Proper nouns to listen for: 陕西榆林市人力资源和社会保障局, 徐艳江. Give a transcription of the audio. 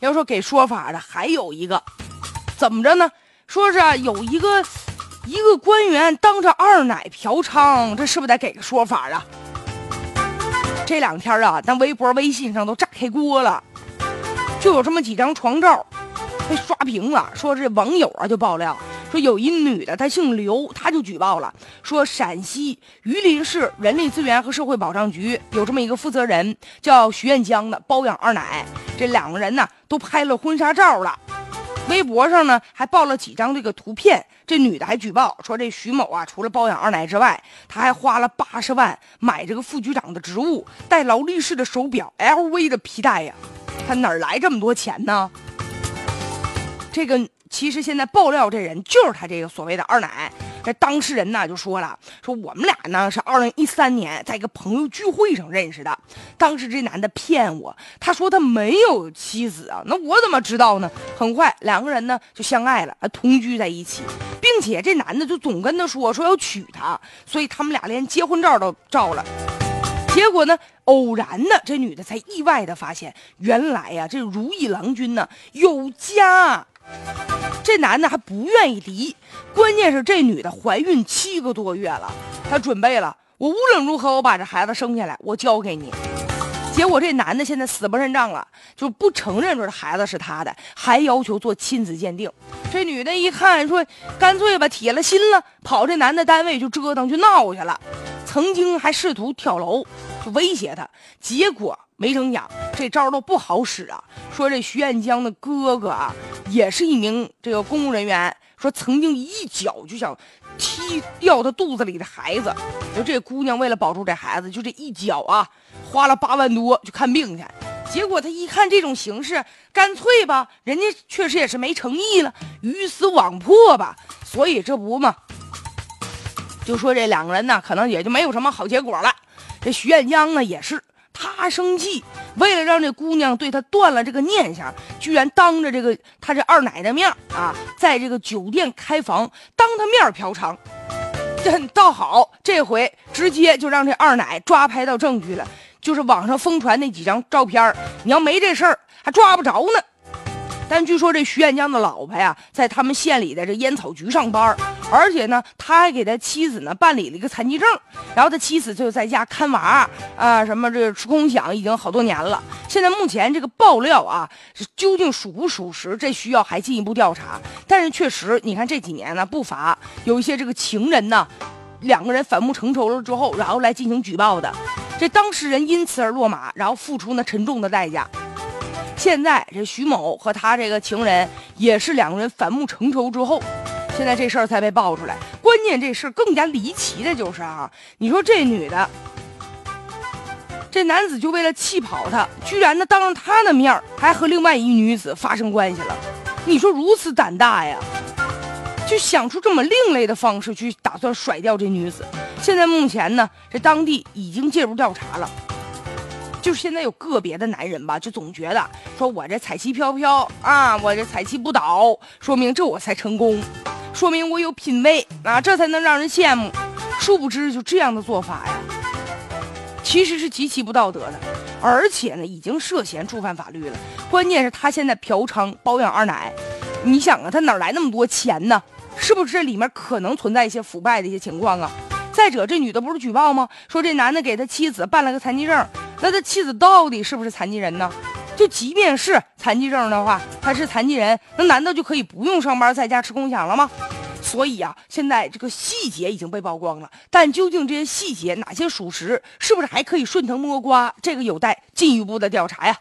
要说给说法的还有一个怎么着呢，说是有一个官员当着二奶嫖娼，这是不是得给个说法啊？这两天啊，咱微博微信上都炸开锅了，就有这么几张床照被刷屏了，说这网友啊就爆料说有一女的，她姓刘，她就举报了，说陕西榆林市人力资源和社会保障局有这么一个负责人叫徐艳江的包养二奶，这两个人呢都拍了婚纱照了，微博上呢还爆了几张这个图片，这女的还举报说这徐某啊，除了包养二奶之外，她还花了80万买这个副局长的职务，戴劳力士的手表 LV 的皮带呀，她哪来这么多钱呢？这个其实现在爆料这人就是他这个所谓的二奶，这当事人呢就说了，说我们俩呢是2013年在一个朋友聚会上认识的，当时这男的骗我，他说他没有妻子啊，那我怎么知道呢？很快两个人呢就相爱了，同居在一起，并且这男的就总跟他说要娶她，所以他们俩连结婚照都照了。结果呢，偶然的这女的才意外的发现，原来呀、这如意郎君呢有家。这男的还不愿意离，关键是这女的怀孕7个多月了，她准备了，我无论如何我把这孩子生下来，我交给你。结果这男的现在死不认账了，就不承认说这孩子是他的，还要求做亲子鉴定。这女的一看说干脆吧，铁了心了，跑这男的单位就折腾去闹去了，曾经还试图跳楼就威胁他，结果没成想这招都不好使啊。说这徐艳江的哥哥啊也是一名这个公务人员，说曾经一脚就想踢掉他肚子里的孩子，就这姑娘为了保住这孩子，就这一脚啊花了8万多去看病去，结果他一看这种形势，干脆吧，人家确实也是没诚意了，鱼死网破吧，所以这不嘛，就说这两个人呢可能也就没有什么好结果了。这徐艳江呢也是他生气，为了让这姑娘对他断了这个念想，居然当着这个他这二奶的面啊，在这个酒店开房，当他面嫖娼。这倒好，这回直接就让这二奶抓拍到证据了，就是网上疯传那几张照片，你要没这事儿还抓不着呢。但据说这徐艳江的老婆呀，在他们县里的这烟草局上班，而且呢，他还给他妻子呢办理了一个残疾证，然后他妻子就在家看娃啊、什么这吃空饷已经好多年了。现在目前这个爆料啊，究竟属不属实，这需要还进一步调查。但是确实，你看这几年呢，不乏有一些这个情人呢，两个人反目成仇了之后，然后来进行举报的，这当事人因此而落马，然后付出呢沉重的代价。现在这徐某和他这个情人也是两个人反目成仇之后，现在这事儿才被爆出来。关键这事儿更加离奇的就是啊，你说这女的，这男子就为了气跑她，居然呢当着她的面还和另外一女子发生关系了。你说如此胆大呀，就想出这么另类的方式去打算甩掉这女子。现在目前呢，这当地已经介入调查了。就是现在有个别的男人吧，就总觉得说我这彩旗飘飘啊，我这彩旗不倒，说明这我才成功，说明我有品位啊，这才能让人羡慕。殊不知就这样的做法呀，其实是极其不道德的，而且呢已经涉嫌触犯法律了。关键是他现在嫖娼包养二奶，你想啊，他哪来那么多钱呢？是不是这里面可能存在一些腐败的一些情况啊？再者，这女的不是举报吗？说这男的给他妻子办了个残疾证，那他妻子到底是不是残疾人呢？就即便是残疾证的话，他是残疾人，那难道就可以不用上班在家吃空饷了吗？所以啊，现在这个细节已经被曝光了，但究竟这些细节哪些属实，是不是还可以顺藤摸瓜，这个有待进一步的调查呀。